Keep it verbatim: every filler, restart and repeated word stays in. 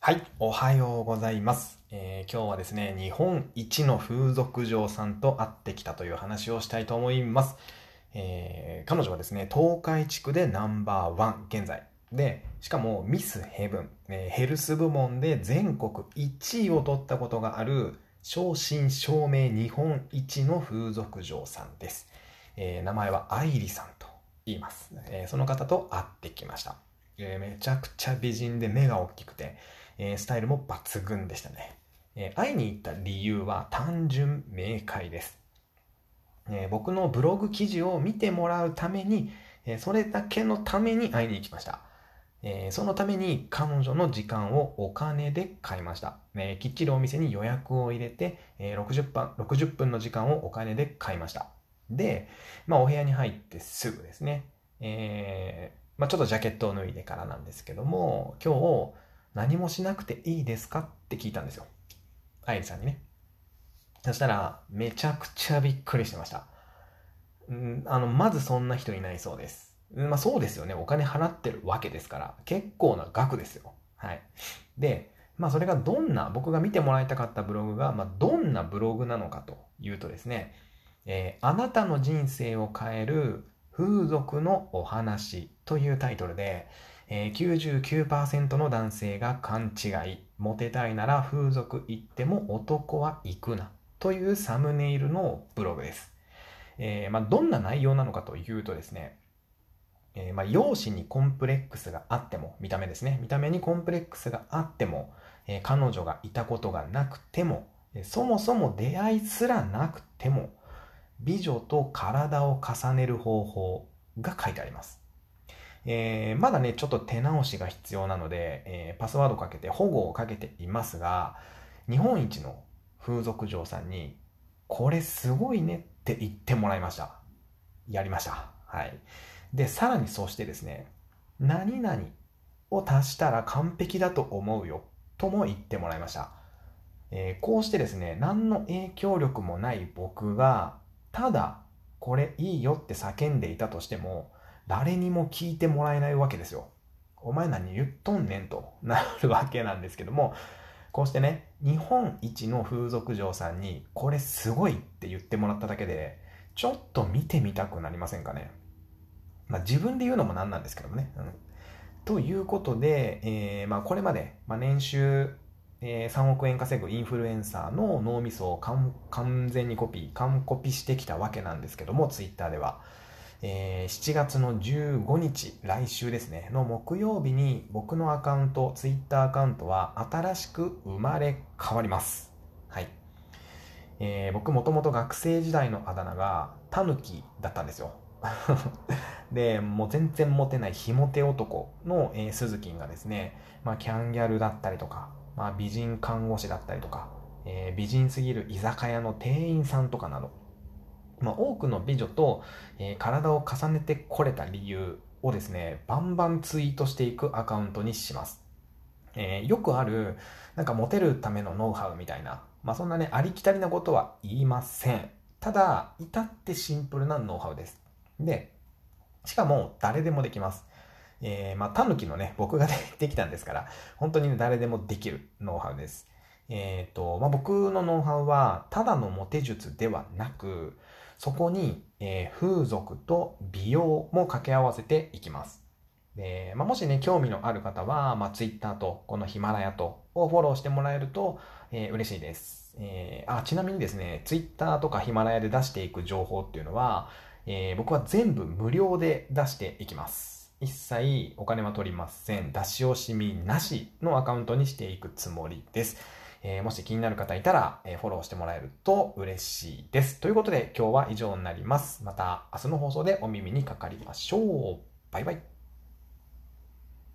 はい、おはようございます、えー、今日はですね、日本一の風俗嬢さんと会ってきたという話をしたいと思います。えー、彼女はですね、東海地区でナンバーワン現在で、しかもミスヘブン、えー、ヘルス部門で全国いちいを取ったことがある正真正銘日本一の風俗嬢さんです。えー、名前は愛理さんと言います、えー、その方と会ってきました。えー、めちゃくちゃ美人で目が大きくて、えー、スタイルも抜群でしたね。えー、会いに行った理由は単純明快です。えー、僕のブログ記事を見てもらうために、えー、それだけのために会いに行きました。えー、そのために彼女の時間をお金で買いました。えー、きっちりお店に予約を入れて、えー、ろくじゅっぷんの時間をお金で買いました。で、まあ、お部屋に入ってすぐですね。えーまあ、ちょっとジャケットを脱いでからなんですけども、今日何もしなくていいですかって聞いたんですよ。愛理さんにね。そしたらめちゃくちゃびっくりしてました。んあのまずそんな人いないそうです。まあそうですよね。お金払ってるわけですから、結構な額ですよ。はい。で、まあそれがどんな僕が見てもらいたかったブログが、まあ、どんなブログなのかというとですね、えー、あなたの人生を変える風俗のお話というタイトルで、えー、きゅうじゅうきゅうパーセント の男性が勘違い、モテたいなら風俗行っても男は行くなというサムネイルのブログです。えーまあ、どんな内容なのかというとですね、えーまあ、容姿にコンプレックスがあっても、見た目ですね、見た目にコンプレックスがあっても、えー、彼女がいたことがなくても、そもそも出会いすらなくても、美女と体を重ねる方法が書いてあります。えー、まだね、ちょっと手直しが必要なので、えー、パスワードかけて保護をかけていますが、日本一の風俗嬢さんに、これすごいねって言ってもらいました。やりました。はい。で、さらにそしてですね、何々を足したら完璧だと思うよとも言ってもらいました。えー、こうしてですね、何の影響力もない僕が、ただこれいいよって叫んでいたとしても誰にも聞いてもらえないわけですよ。お前何言っとんねんとなるわけなんですけども、こうしてね、日本一の風俗嬢さんにこれすごいって言ってもらっただけでちょっと見てみたくなりませんかね。まあ自分で言うのもなんなんですけどもね、うん、ということで、えーまあ、これまで、まあ、年収えー、さんおくえん稼ぐインフルエンサーの脳みそを完全にコピー、完コピしてきたわけなんですけども、ツイッターでは、えー、しちがつのじゅうごにち、来週ですね、の木曜日に僕のアカウント、ツイッターアカウントは新しく生まれ変わります。はい。えー、僕もともと学生時代のあだ名がタヌキだったんですよ。で、もう全然モテないひモテ男の、えー、スズキンがですね、まあ、キャンギャルだったりとか、まあ、美人看護師だったりとか、えー、美人すぎる居酒屋の店員さんとかなど、まあ、多くの美女と、えー、体を重ねてこれた理由をですね、バンバンツイートしていくアカウントにします。えー、よくある、なんかモテるためのノウハウみたいな、まあ、そんなね、ありきたりなことは言いません。ただ、至ってシンプルなノウハウです。で、しかも誰でもできます。えー、まあ、タヌキのね、僕ができたんですから、本当に、ね、誰でもできるノウハウです。えっと、まあ、僕のノウハウは、ただのモテ術ではなく、そこに、えー、風俗と美容も掛け合わせていきます。で、まあ、もしね、興味のある方は、まあ、Twitter と、このヒマラヤと、をフォローしてもらえると、えー、嬉しいです。えー、あ、ちなみにですね、Twitter とかヒマラヤで出していく情報っていうのは、えー、僕は全部無料で出していきます。一切お金は取りません。出し惜しみなしのアカウントにしていくつもりです。えー、もし気になる方いたら、えー、フォローしてもらえると嬉しいです。ということで今日は以上になります。また明日の放送でお耳にかかりましょう。バイバイ。